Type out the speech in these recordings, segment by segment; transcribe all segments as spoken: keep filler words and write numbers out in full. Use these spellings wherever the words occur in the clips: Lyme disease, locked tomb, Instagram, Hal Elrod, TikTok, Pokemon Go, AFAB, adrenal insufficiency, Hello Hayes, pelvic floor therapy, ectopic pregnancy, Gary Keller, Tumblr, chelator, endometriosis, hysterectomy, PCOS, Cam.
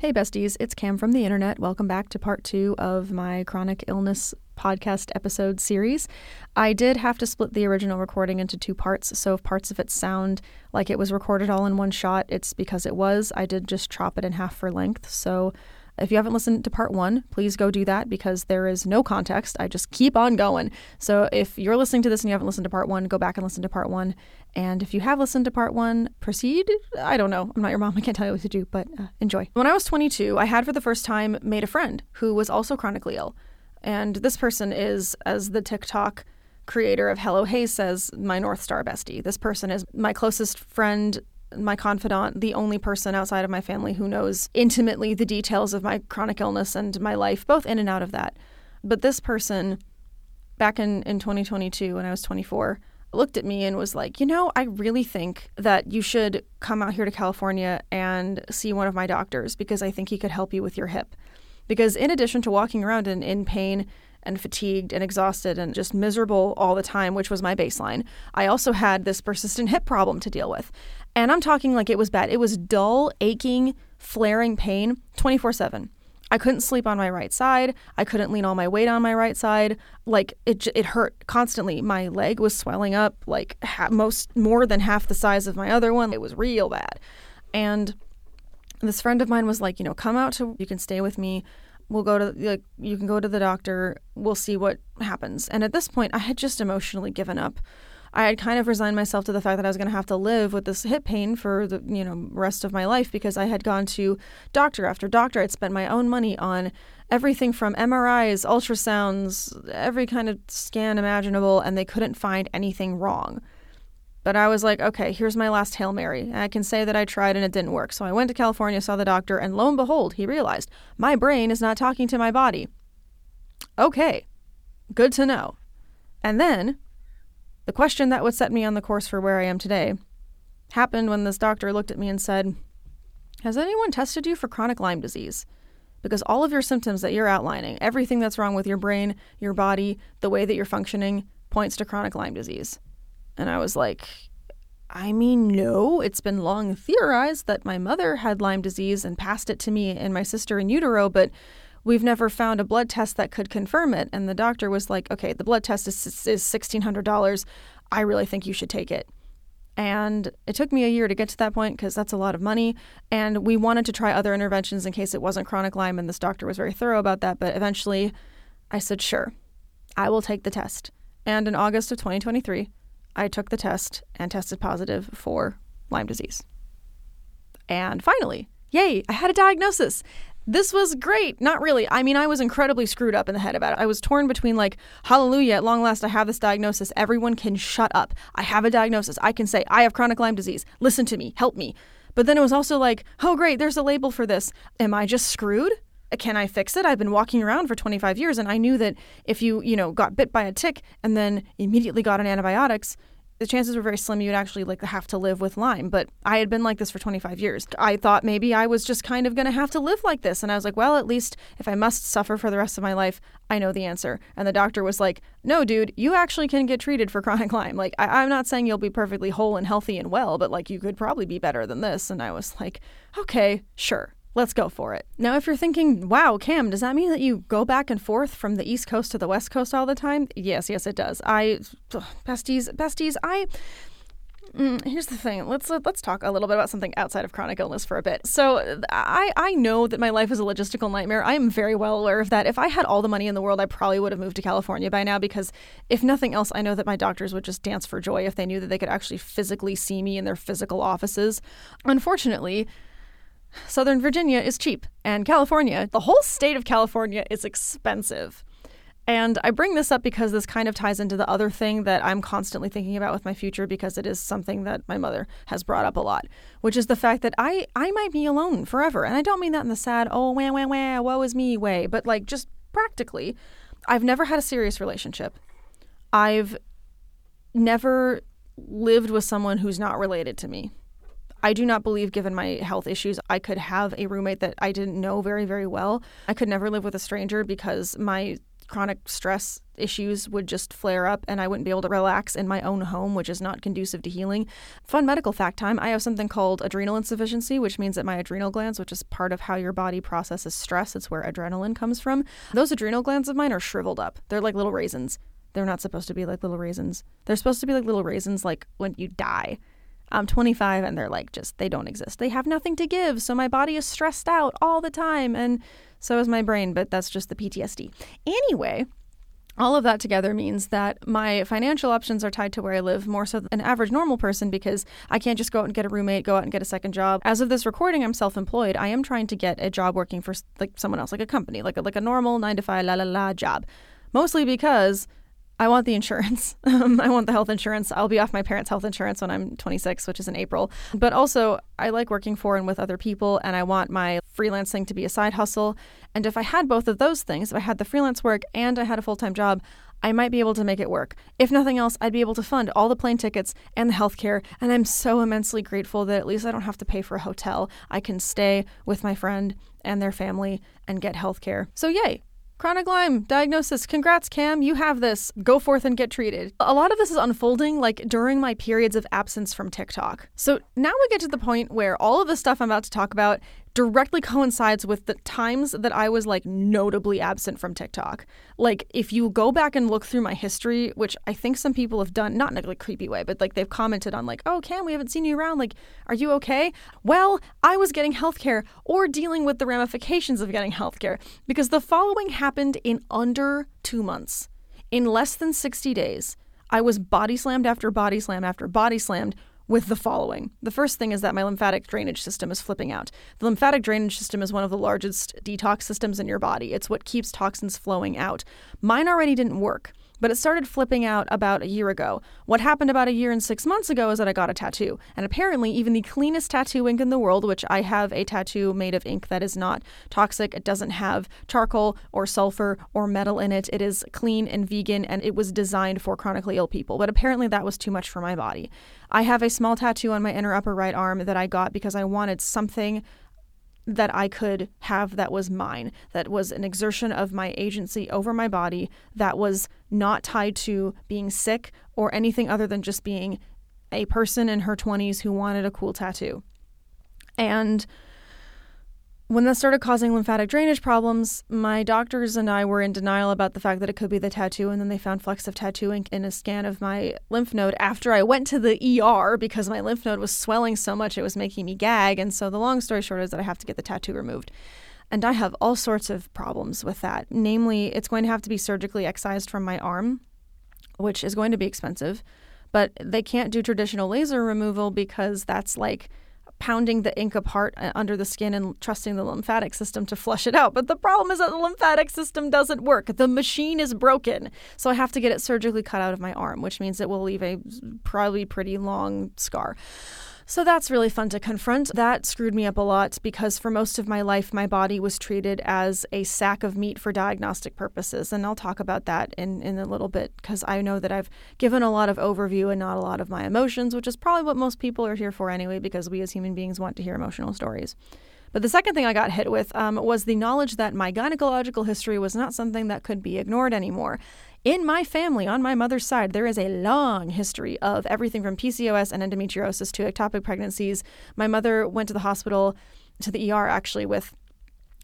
Hey besties, it's Cam from the internet. Welcome back to part two of my chronic illness podcast episode series. I did have to split the original recording into two parts, so if parts of it sound like it was recorded all in one shot, it's because it was. I did just chop it in half for length, so if you haven't listened to part one, please go do that because there is no context. I just keep on going. So if you're listening to this and you haven't listened to part one, go back and listen to part one. And if you have listened to part one, proceed. I don't know. I'm not your mom. I can't tell you what to do, but uh, enjoy. When I was twenty-two, I had for the first time made a friend who was also chronically ill. And this person is, as the TikTok creator of Hello Hayes says, my North Star bestie. This person is my closest friend, my confidant, the only person outside of my family who knows intimately the details of my chronic illness and my life, both in and out of that. But this person, back in, in twenty twenty-two when I was twenty-four, looked at me and was like, you know, I really think that you should come out here to California and see one of my doctors because I think he could help you with your hip. Because in addition to walking around in, in pain and fatigued and exhausted and just miserable all the time, which was my baseline, I also had this persistent hip problem to deal with. And I'm talking like it was bad. It was dull, aching, flaring pain twenty-four seven. I couldn't sleep on my right side. I couldn't lean all my weight on my right side. Like it it hurt constantly. My leg was swelling up like ha- most more than half the size of my other one. It was real bad. And this friend of mine was like, you know, come out to, you can stay with me. We'll go to, like, you can go to the doctor. We'll see what happens. And at this point, I had just emotionally given up. I had kind of resigned myself to the fact that I was going to have to live with this hip pain for the, you know, rest of my life because I had gone to doctor after doctor. I'd spent my own money on everything from M R Is, ultrasounds, every kind of scan imaginable, and they couldn't find anything wrong. But I was like, okay, here's my last Hail Mary. And I can say that I tried and it didn't work. So I went to California, saw the doctor, and lo and behold, he realized my brain is not talking to my body. Okay, good to know. And then the question that would set me on the course for where I am today happened when this doctor looked at me and said, has anyone tested you for chronic Lyme disease? Because all of your symptoms that you're outlining, everything that's wrong with your brain, your body, the way that you're functioning, points to chronic Lyme disease. And I was like, I mean, no, it's been long theorized that my mother had Lyme disease and passed it to me and my sister in utero, but we've never found a blood test that could confirm it. And the doctor was like, okay, the blood test is, is sixteen hundred dollars. I really think you should take it. And it took me a year to get to that point because that's a lot of money. And we wanted to try other interventions in case it wasn't chronic Lyme. And this doctor was very thorough about that. But eventually I said, sure, I will take the test. And in August of twenty twenty-three, I took the test and tested positive for Lyme disease. And finally, yay, I had a diagnosis. This was great. Not really. I mean, I was incredibly screwed up in the head about it. I was torn between like, hallelujah, at long last, I have this diagnosis. Everyone can shut up. I have a diagnosis. I can say I have chronic Lyme disease. Listen to me. Help me. But then it was also like, oh, great. There's a label for this. Am I just screwed? Can I fix it? I've been walking around for twenty-five years and I knew that if you, you know, got bit by a tick and then immediately got on antibiotics, the chances were very slim you would actually like have to live with Lyme. But I had been like this for twenty-five years. I thought maybe I was just kind of going to have to live like this. And I was like, well, at least if I must suffer for the rest of my life, I know the answer. And the doctor was like, no, dude, you actually can get treated for chronic Lyme. Like, I- I'm not saying you'll be perfectly whole and healthy and well, but like you could probably be better than this. And I was like, okay, sure. Let's go for it. Now, if you're thinking, wow, Cam, does that mean that you go back and forth from the East Coast to the West Coast all the time? Yes, yes, it does. I, ugh, besties, besties, I, mm, here's the thing. Let's let's talk a little bit about something outside of chronic illness for a bit. So I, I know that my life is a logistical nightmare. I am very well aware of that. If I had all the money in the world, I probably would have moved to California by now because if nothing else, I know that my doctors would just dance for joy if they knew that they could actually physically see me in their physical offices. Unfortunately, Southern Virginia is cheap, and California, the whole state of California, is expensive. And I bring this up because this kind of ties into the other thing that I'm constantly thinking about with my future because it is something that my mother has brought up a lot, which is the fact that I, I might be alone forever. And I don't mean that in the sad, oh, wah, wah, wah, woe is me way, but like just practically, I've never had a serious relationship. I've never lived with someone who's not related to me. I do not believe, given my health issues, I could have a roommate that I didn't know very, very well. I could never live with a stranger because my chronic stress issues would just flare up and I wouldn't be able to relax in my own home, which is not conducive to healing. Fun medical fact time, I have something called adrenal insufficiency, which means that my adrenal glands, which is part of how your body processes stress, it's where adrenaline comes from. Those adrenal glands of mine are shriveled up. They're like little raisins. They're not supposed to be like little raisins. They're supposed to be like little raisins like when you die. I'm twenty-five and they're like just, they don't exist. They have nothing to give. So my body is stressed out all the time and so is my brain, but that's just the P T S D. Anyway, all of that together means that my financial options are tied to where I live more so than an average normal person because I can't just go out and get a roommate, go out and get a second job. As of this recording, I'm self-employed. I am trying to get a job working for like someone else, like a company, like a, like a normal nine to five la la la job, mostly because I want the insurance. Um, I want the health insurance. I'll be off my parents' health insurance when I'm twenty-six, which is in April. But also, I like working for and with other people, and I want my freelancing to be a side hustle. And if I had both of those things, if I had the freelance work and I had a full-time job, I might be able to make it work. If nothing else, I'd be able to fund all the plane tickets and the healthcare. And I'm so immensely grateful that at least I don't have to pay for a hotel. I can stay with my friend and their family and get healthcare. So yay. Chronic Lyme diagnosis. Congrats, Cam. You have this. Go forth and get treated. A lot of this is unfolding like during my periods of absence from TikTok. So now we get to the point where all of the stuff I'm about to talk about directly coincides with the times that I was like notably absent from TikTok. Like if you go back and look through my history, which I think some people have done, not in a like, creepy way, but like they've commented on like, oh, Cam, we haven't seen you around. Like, are you okay? Well, I was getting healthcare or dealing with the ramifications of getting healthcare because the following happened in under two months. In less than sixty days, I was body slammed after body slam after body slammed with the following. The first thing is that my lymphatic drainage system is flipping out. The lymphatic drainage system is one of the largest detox systems in your body. It's what keeps toxins flowing out. Mine already didn't work, but it started flipping out about a year ago. What happened about a year and six months ago is that I got a tattoo. And apparently even the cleanest tattoo ink in the world, which I have a tattoo made of ink that is not toxic. It doesn't have charcoal or sulfur or metal in it. It is clean and vegan and it was designed for chronically ill people. But apparently that was too much for my body. I have a small tattoo on my inner upper right arm that I got because I wanted something that I could have that was mine, that was an exertion of my agency over my body, that was not tied to being sick or anything other than just being a person in her twenties who wanted a cool tattoo. And when that started causing lymphatic drainage problems, my doctors and I were in denial about the fact that it could be the tattoo, and then they found flecks of tattoo ink in a scan of my lymph node after I went to the E R because my lymph node was swelling so much it was making me gag, and so the long story short is that I have to get the tattoo removed. And I have all sorts of problems with that. Namely, it's going to have to be surgically excised from my arm, which is going to be expensive, but they can't do traditional laser removal because that's like pounding the ink apart under the skin and trusting the lymphatic system to flush it out. But the problem is that the lymphatic system doesn't work. The machine is broken. So I have to get it surgically cut out of my arm, which means it will leave a probably pretty long scar. So that's really fun to confront. That screwed me up a lot because for most of my life, my body was treated as a sack of meat for diagnostic purposes. And I'll talk about that in, in a little bit because I know that I've given a lot of overview and not a lot of my emotions, which is probably what most people are here for anyway, because we as human beings want to hear emotional stories. But the second thing I got hit with um, was the knowledge that my gynecological history was not something that could be ignored anymore. In my family, on my mother's side, there is a long history of everything from P C O S and endometriosis to ectopic pregnancies. My mother went to the hospital, to the E R actually, with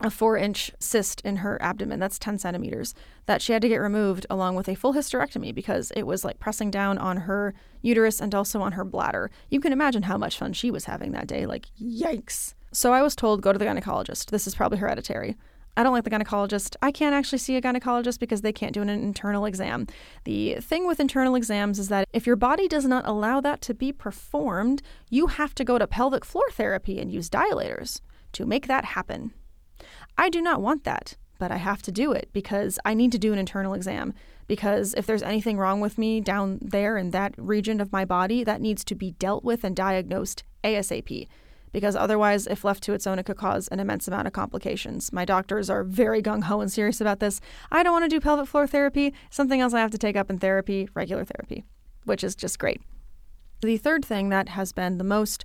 a four-inch cyst in her abdomen, that's ten centimeters, that she had to get removed along with a full hysterectomy because it was like pressing down on her uterus and also on her bladder. You can imagine how much fun she was having that day, like yikes. So I was told, go to the gynecologist. This is probably hereditary. I don't like the gynecologist. I can't actually see a gynecologist because they can't do an internal exam. The thing with internal exams is that if your body does not allow that to be performed, you have to go to pelvic floor therapy and use dilators to make that happen. I do not want that, but I have to do it because I need to do an internal exam. Because if there's anything wrong with me down there in that region of my body, that needs to be dealt with and diagnosed ASAP. Because otherwise, if left to its own, it could cause an immense amount of complications. My doctors are very gung-ho and serious about this. I don't want to do pelvic floor therapy. Something else I have to take up in therapy, regular therapy, which is just great. The third thing that has been the most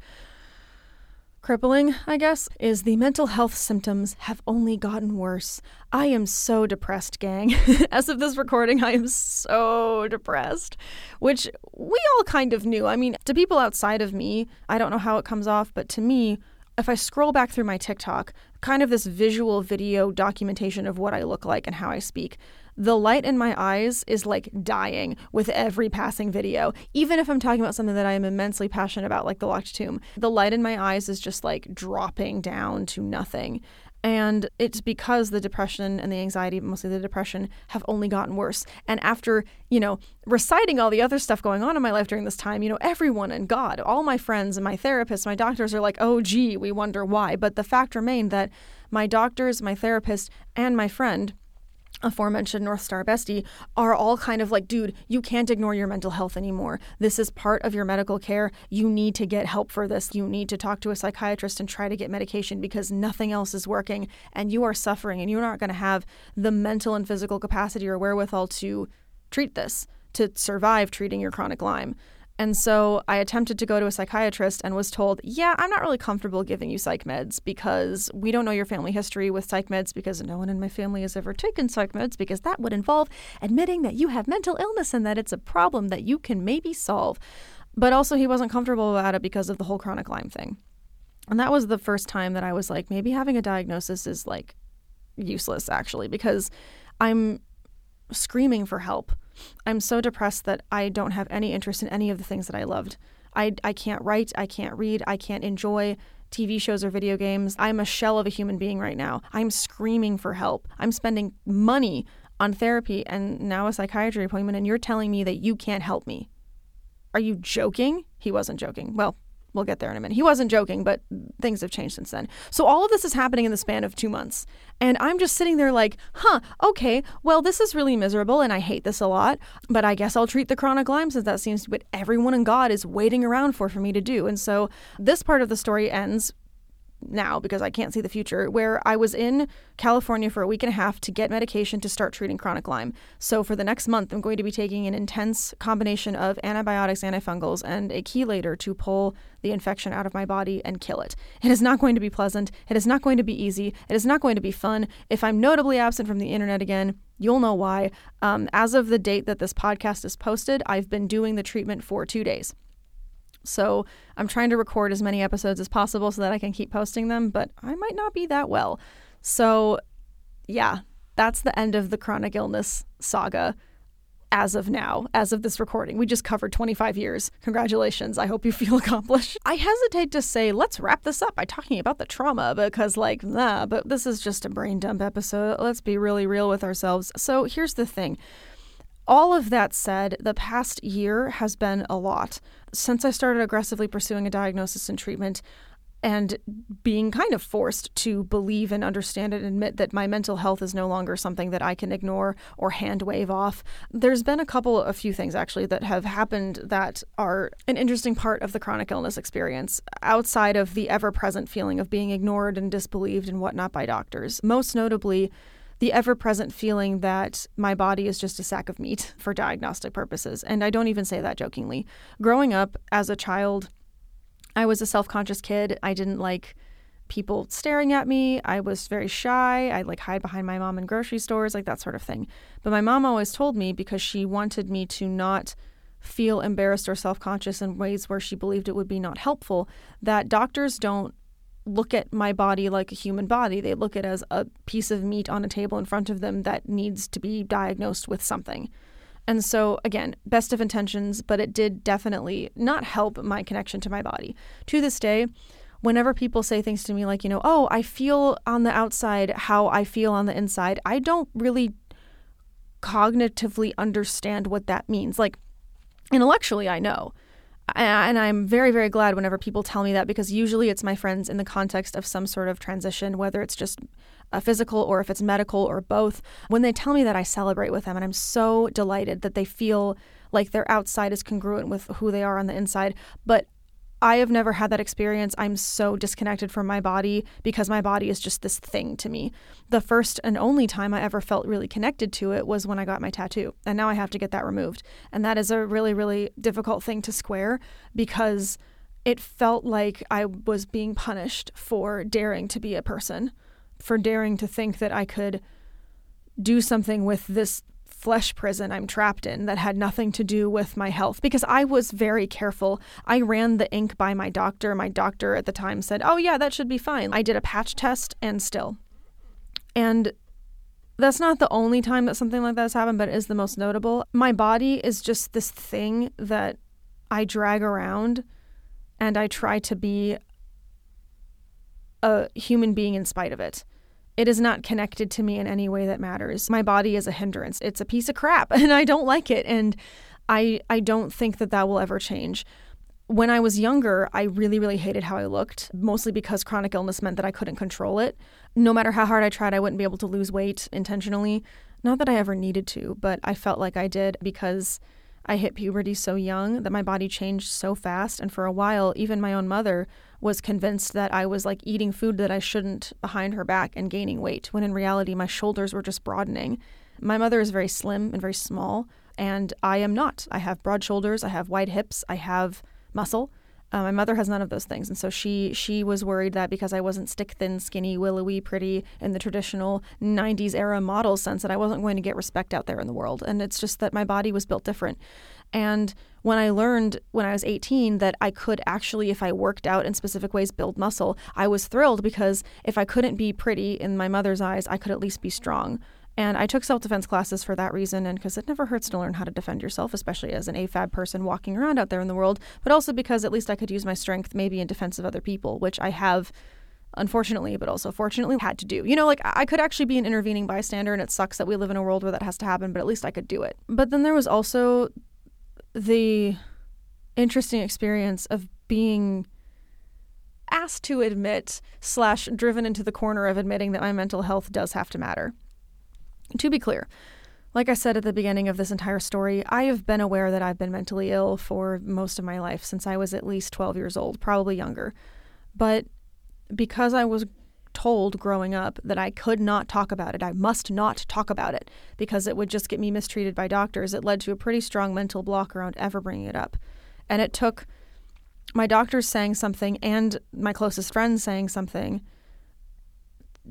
crippling, I guess, is the mental health symptoms have only gotten worse. I am so depressed, gang. As of this recording, I am so depressed, which we all kind of knew. I mean, to people outside of me, I don't know how it comes off, but to me, if I scroll back through my TikTok, kind of this visual video documentation of what I look like and how I speak, the light in my eyes is like dying with every passing video. Even if I'm talking about something that I am immensely passionate about, like the Locked Tomb, the light in my eyes is just like dropping down to nothing. And it's because the depression and the anxiety, mostly the depression, have only gotten worse. And after, you know, reciting all the other stuff going on in my life during this time, you know, everyone and God, all my friends and my therapists, my doctors are like, oh, gee, we wonder why. But the fact remained that my doctors, my therapist, and my friend, aforementioned North Star bestie, are all kind of like, dude, you can't ignore your mental health anymore. This is part of your medical care. You need to get help for this. You need to talk to a psychiatrist and try to get medication because nothing else is working and you are suffering and you're not going to have the mental and physical capacity or wherewithal to treat this, to survive treating your chronic Lyme. And so I attempted to go to a psychiatrist and was told, yeah, I'm not really comfortable giving you psych meds because we don't know your family history with psych meds because no one in my family has ever taken psych meds because that would involve admitting that you have mental illness and that it's a problem that you can maybe solve. But also he wasn't comfortable about it because of the whole chronic Lyme thing. And that was the first time that I was like, maybe having a diagnosis is like useless actually because I'm screaming for help. I'm so depressed that I don't have any interest in any of the things that I loved. I, I can't write, I can't read, I can't enjoy T V shows or video games. I'm a shell of a human being right now. I'm screaming for help. I'm spending money on therapy and now a psychiatry appointment, and you're telling me that you can't help me. Are you joking? He wasn't joking. Well, we'll get there in a minute. He wasn't joking, but things have changed since then. So all of this is happening in the span of two months. And I'm just sitting there like, huh, okay, well, this is really miserable and I hate this a lot, but I guess I'll treat the chronic Lyme since that seems to be what everyone and God is waiting around for for me to do. And so this part of the story ends now because I can't see the future, where I was in California for a week and a half to get medication to start treating chronic Lyme. So for the next month, I'm going to be taking an intense combination of antibiotics, antifungals, and a chelator to pull the infection out of my body and kill it. It is not going to be pleasant. It is not going to be easy. It is not going to be fun. If I'm notably absent from the internet again, you'll know why. Um, as of the date that this podcast is posted, I've been doing the treatment for two days. So I'm trying to record as many episodes as possible so that I can keep posting them, but I might not be that well. So yeah, that's the end of the chronic illness saga as of now, as of this recording. We just covered twenty-five years. Congratulations. I hope you feel accomplished. I hesitate to say, let's wrap this up by talking about the trauma because like, nah, but this is just a brain dump episode. Let's be really real with ourselves. So here's the thing. All of that said, the past year has been a lot. Since I started aggressively pursuing a diagnosis and treatment and being kind of forced to believe and understand and admit that my mental health is no longer something that I can ignore or hand wave off, there's been a couple, a few things actually that have happened that are an interesting part of the chronic illness experience outside of the ever-present feeling of being ignored and disbelieved and whatnot by doctors. Most notably, the ever-present feeling that my body is just a sack of meat for diagnostic purposes. And I don't even say that jokingly. Growing up as a child, I was a self-conscious kid. I didn't like people staring at me. I was very shy. I'd like hide behind my mom in grocery stores, like that sort of thing. But my mom always told me, because she wanted me to not feel embarrassed or self-conscious in ways where she believed it would be not helpful, that doctors don't look at my body like a human body. They look at it as a piece of meat on a table in front of them that needs to be diagnosed with something. And so again, best of intentions, but it did definitely not help my connection to my body. To this day, whenever people say things to me like, you know, oh, I feel on the outside how I feel on the inside, I don't really cognitively understand what that means. Like intellectually, I know. And I'm very, very glad whenever people tell me that, because usually it's my friends in the context of some sort of transition, whether it's just a physical or if it's medical or both. When they tell me that, I celebrate with them, and I'm so delighted that they feel like their outside is congruent with who they are on the inside. But I have never had that experience. I'm so disconnected from my body because my body is just this thing to me. The first and only time I ever felt really connected to it was when I got my tattoo, and now I have to get that removed. And that is a really, really difficult thing to square because it felt like I was being punished for daring to be a person, for daring to think that I could do something with this flesh prison I'm trapped in that had nothing to do with my health, because I was very careful. I ran the ink by my doctor. My doctor at the time said, oh yeah, that should be fine. I did a patch test and still. And that's not the only time that something like that has happened, but it is the most notable. My body is just this thing that I drag around, and I try to be a human being in spite of it. It is not connected to me in any way that matters. My body is a hindrance. It's a piece of crap, and I don't like it, and I I don't think that that will ever change. When I was younger, I really, really hated how I looked, mostly because chronic illness meant that I couldn't control it. No matter how hard I tried, I wouldn't be able to lose weight intentionally. Not that I ever needed to, but I felt like I did because I hit puberty so young that my body changed so fast. And for a while, even my own mother was convinced that I was like eating food that I shouldn't behind her back and gaining weight, when in reality, my shoulders were just broadening. My mother is very slim and very small, and I am not. I have broad shoulders. I have wide hips. I have muscle. Uh, my mother has none of those things. And so she she was worried that because I wasn't stick thin, skinny, willowy, pretty in the traditional nineties era model sense, that I wasn't going to get respect out there in the world. And it's just that my body was built different. And when I learned when I was eighteen that I could actually, if I worked out in specific ways, build muscle, I was thrilled, because if I couldn't be pretty in my mother's eyes, I could at least be strong. And I took self-defense classes for that reason, and because it never hurts to learn how to defend yourself, especially as an A F A B person walking around out there in the world, but also because at least I could use my strength maybe in defense of other people, which I have, unfortunately, but also fortunately, had to do. You know, like, I could actually be an intervening bystander, and it sucks that we live in a world where that has to happen, but at least I could do it. But then there was also the interesting experience of being asked to admit slash driven into the corner of admitting that my mental health does have to matter. To be clear, like I said at the beginning of this entire story, I have been aware that I've been mentally ill for most of my life, since I was at least twelve years old, probably younger. But because I was told growing up that I could not talk about it, I must not talk about it, because it would just get me mistreated by doctors, it led to a pretty strong mental block around ever bringing it up. And it took my doctors saying something and my closest friends saying something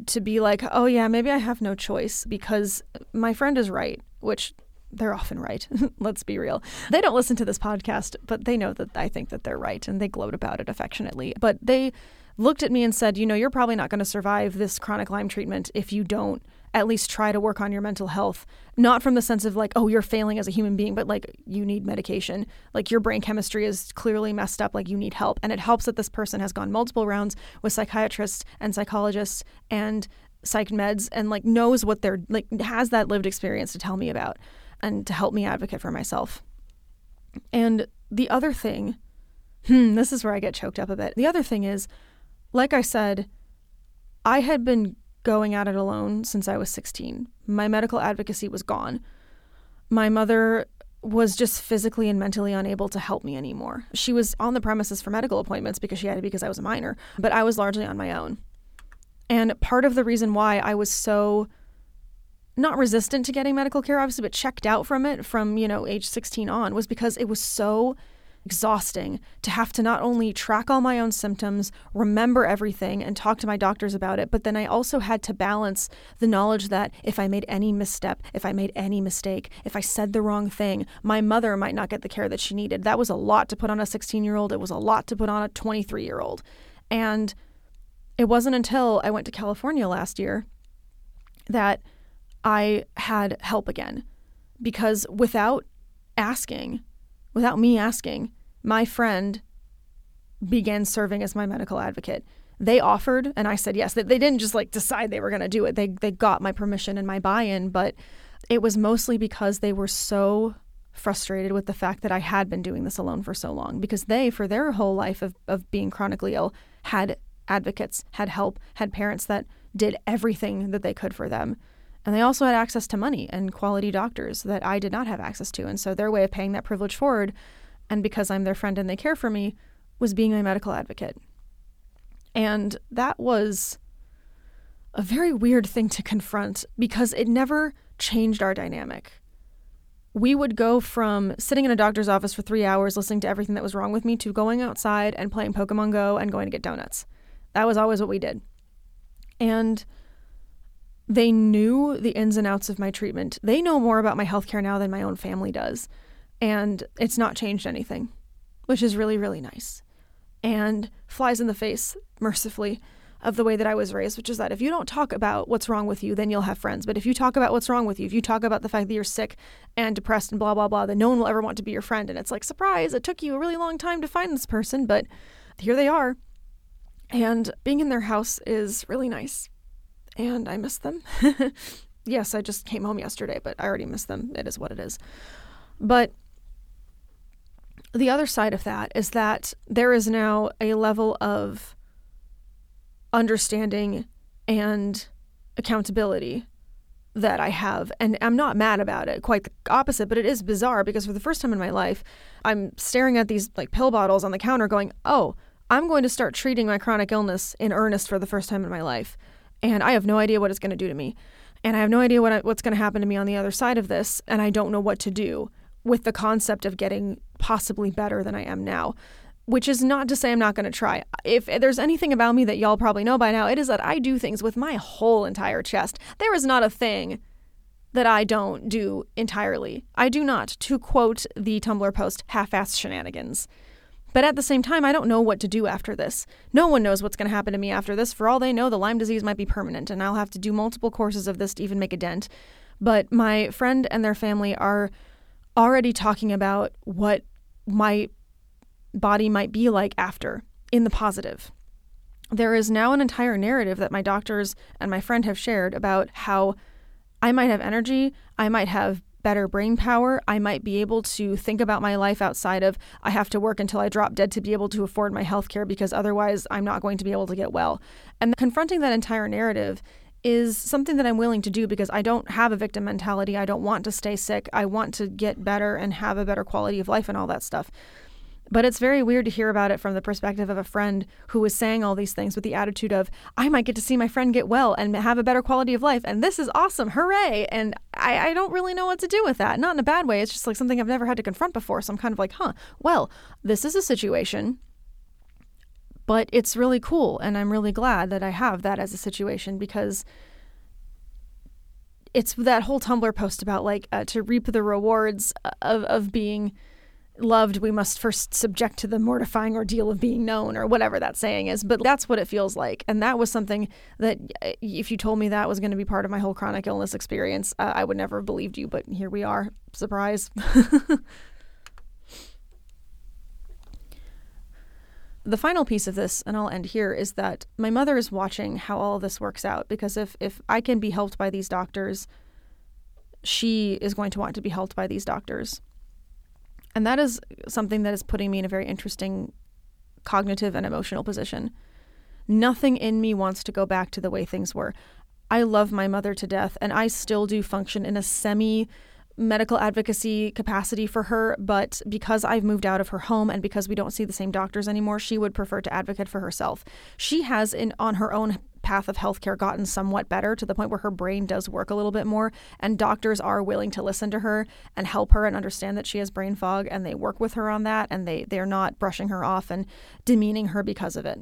to be like, oh yeah, maybe I have no choice because my friend is right, which they're often right. Let's be real. They don't listen to this podcast, but they know that I think that they're right, and they gloat about it affectionately. But they looked at me and said, you know, you're probably not going to survive this chronic Lyme treatment if you don't at least try to work on your mental health. Not from the sense of like, oh, you're failing as a human being, but like, you need medication. Like, your brain chemistry is clearly messed up. Like, you need help. And it helps that this person has gone multiple rounds with psychiatrists and psychologists and psych meds, and like knows what they're like, has that lived experience to tell me about and to help me advocate for myself. And the other thing, hmm, this is where I get choked up a bit. The other thing is, like I said, I had been going at it alone since I was sixteen. My medical advocacy was gone. My mother was just physically and mentally unable to help me anymore. She was on the premises for medical appointments because she had to, because I was a minor, but I was largely on my own. And part of the reason why I was so not resistant to getting medical care, obviously, but checked out from it from, you know, age sixteen on, was because it was so exhausting to have to not only track all my own symptoms, remember everything, and talk to my doctors about it, but then I also had to balance the knowledge that if I made any misstep, if I made any mistake, if I said the wrong thing, my mother might not get the care that she needed. That was a lot to put on a sixteen-year-old. It was a lot to put on a twenty-three-year-old. And it wasn't until I went to California last year that I had help again, because without asking, without me asking, my friend began serving as my medical advocate. They offered, and I said yes. They didn't just like decide they were going to do it. They they got my permission and my buy-in, but it was mostly because they were so frustrated with the fact that I had been doing this alone for so long, because they, for their whole life of, of being chronically ill, had advocates, had help, had parents that did everything that they could for them. And they also had access to money and quality doctors that I did not have access to. And so their way of paying that privilege forward, and because I'm their friend and they care for me, was being my medical advocate. And that was a very weird thing to confront, because it never changed our dynamic. we would go from sitting in a doctor's office for three hours listening to everything that was wrong with me to going outside and playing Pokemon Go and going to get donuts. That was always what we did. And they knew the ins and outs of my treatment. They know more about my healthcare now than my own family does. And it's not changed anything, which is really, really nice. And flies in the face, mercifully, of the way that I was raised, which is that if you don't talk about what's wrong with you, then you'll have friends. But if you talk about what's wrong with you, if you talk about the fact that you're sick and depressed and blah, blah, blah, then no one will ever want to be your friend. And it's like, surprise, it took you a really long time to find this person, but here they are. And being in their house is really nice. And I miss them. Yes, I just came home yesterday, but I already miss them. It is what it is. But the other side of that is that there is now a level of understanding and accountability that I have. And I'm not mad about it, quite the opposite, but it is bizarre because for the first time in my life, I'm staring at these like pill bottles on the counter going, oh, I'm going to start treating my chronic illness in earnest for the first time in my life. And I have no idea what it's going to do to me. And I have no idea what I, what's going to happen to me on the other side of this. And I don't know what to do with the concept of getting possibly better than I am now. Which is not to say I'm not going to try. If there's anything about me that y'all probably know by now, it is that I do things with my whole entire chest. There is not a thing that I don't do entirely. I do not, to quote the Tumblr post, half-ass shenanigans. But at the same time, I don't know what to do after this. No one knows what's going to happen to me after this. For all they know, the Lyme disease might be permanent, and I'll have to do multiple courses of this to even make a dent. But my friend and their family are already talking about what my body might be like after, in the positive. There is now an entire narrative that my doctors and my friend have shared about how I might have energy, I might have better brain power, I might be able to think about my life outside of I have to work until I drop dead to be able to afford my healthcare because otherwise I'm not going to be able to get well. And confronting that entire narrative is something that I'm willing to do because I don't have a victim mentality. I don't want to stay sick. I want to get better and have a better quality of life and all that stuff. But it's very weird to hear about it from the perspective of a friend who is saying all these things with the attitude of, I might get to see my friend get well and have a better quality of life, and this is awesome, hooray! And I, I don't really know what to do with that. Not in a bad way, it's just like something I've never had to confront before, so I'm kind of like, huh, well, this is a situation, but it's really cool, and I'm really glad that I have that as a situation because it's that whole Tumblr post about, like, uh, to reap the rewards of, of being loved, we must first subject to the mortifying ordeal of being known, or whatever that saying is. But that's what it feels like. And that was something that if you told me that was going to be part of my whole chronic illness experience, uh, I would never have believed you. But here we are. Surprise. The final piece of this, and I'll end here, is that my mother is watching how all this works out. Because if, if I can be helped by these doctors, she is going to want to be helped by these doctors. And that is something that is putting me in a very interesting cognitive and emotional position. Nothing in me wants to go back to the way things were. I love my mother to death, and I still do function in a semi-medical advocacy capacity for her, but because I've moved out of her home and because we don't see the same doctors anymore, she would prefer to advocate for herself. She has, in, on her own path of healthcare, gotten somewhat better to the point where her brain does work a little bit more, and doctors are willing to listen to her and help her and understand that she has brain fog, and they work with her on that, and they they're not brushing her off and demeaning her because of it.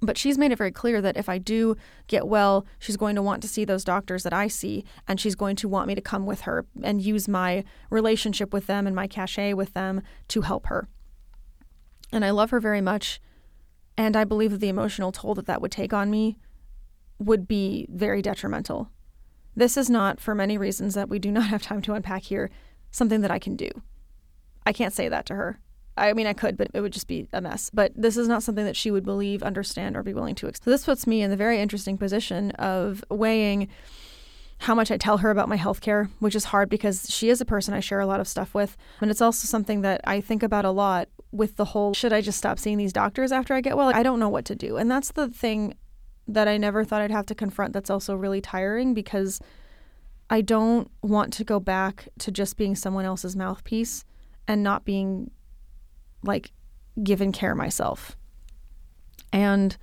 But she's made it very clear that if I do get well, she's going to want to see those doctors that I see, and she's going to want me to come with her and use my relationship with them and my cachet with them to help her. And I love her very much. And I believe that the emotional toll that that would take on me would be very detrimental. This is not, for many reasons that we do not have time to unpack here, something that I can do. I can't say that to her. I mean, I could, but it would just be a mess. But this is not something that she would believe, understand, or be willing to accept. So this puts me in the very interesting position of weighing how much I tell her about my healthcare, which is hard because she is a person I share a lot of stuff with. And it's also something that I think about a lot with the whole, should I just stop seeing these doctors after I get well? I don't know what to do. And that's the thing that I never thought I'd have to confront that's also really tiring because I don't want to go back to just being someone else's mouthpiece and not being, like, given care myself. And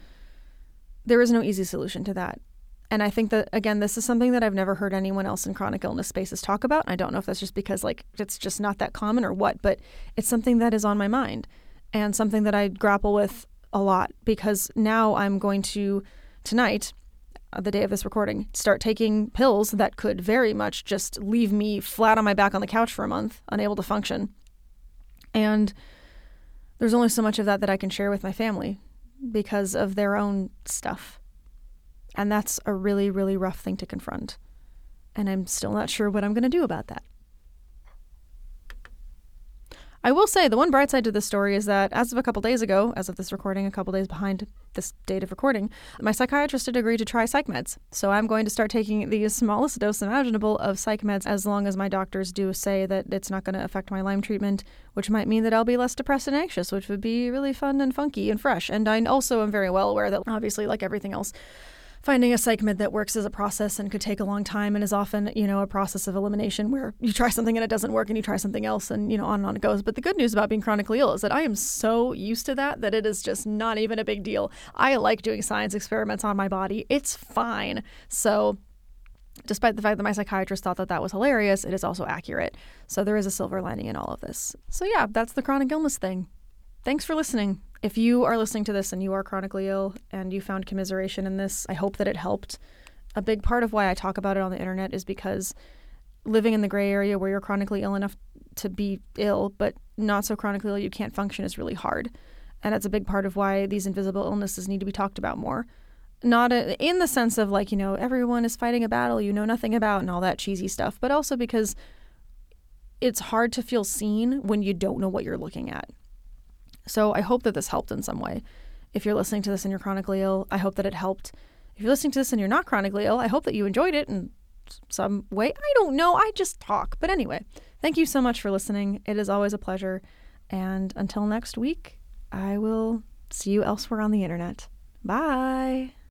there is no easy solution to that. And I think that, again, this is something that I've never heard anyone else in chronic illness spaces talk about. I don't know if that's just because, like, it's just not that common or what, but it's something that is on my mind and something that I grapple with a lot, because now I'm going to, tonight, the day of this recording, start taking pills that could very much just leave me flat on my back on the couch for a month, unable to function. And there's only so much of that that I can share with my family because of their own stuff. And that's a really, really rough thing to confront. And I'm still not sure what I'm going to do about that. I will say the one bright side to this story is that as of a couple days ago, as of this recording, a couple days behind this date of recording, my psychiatrist had agreed to try psych meds. So I'm going to start taking the smallest dose imaginable of psych meds as long as my doctors do say that it's not going to affect my Lyme treatment, which might mean that I'll be less depressed and anxious, which would be really fun and funky and fresh. And I also am very well aware that, obviously, like everything else, finding a psych med that works is a process and could take a long time and is often, you know, a process of elimination where you try something and it doesn't work and you try something else and, you know, on and on it goes. But the good news about being chronically ill is that I am so used to that that it is just not even a big deal. I like doing science experiments on my body. It's fine. So despite the fact that my psychiatrist thought that that was hilarious, it is also accurate. So there is a silver lining in all of this. So yeah, that's the chronic illness thing. Thanks for listening. If you are listening to this and you are chronically ill and you found commiseration in this, I hope that it helped. A big part of why I talk about it on the internet is because living in the gray area where you're chronically ill enough to be ill, but not so chronically ill you can't function, is really hard. And that's a big part of why these invisible illnesses need to be talked about more. Not a, in the sense of, like, you know, everyone is fighting a battle you know nothing about and all that cheesy stuff, but also because it's hard to feel seen when you don't know what you're looking at. So I hope that this helped in some way. If you're listening to this and you're chronically ill, I hope that it helped. If you're listening to this and you're not chronically ill, I hope that you enjoyed it in some way. I don't know. I just talk. But anyway, thank you so much for listening. It is always a pleasure. And until next week, I will see you elsewhere on the internet. Bye.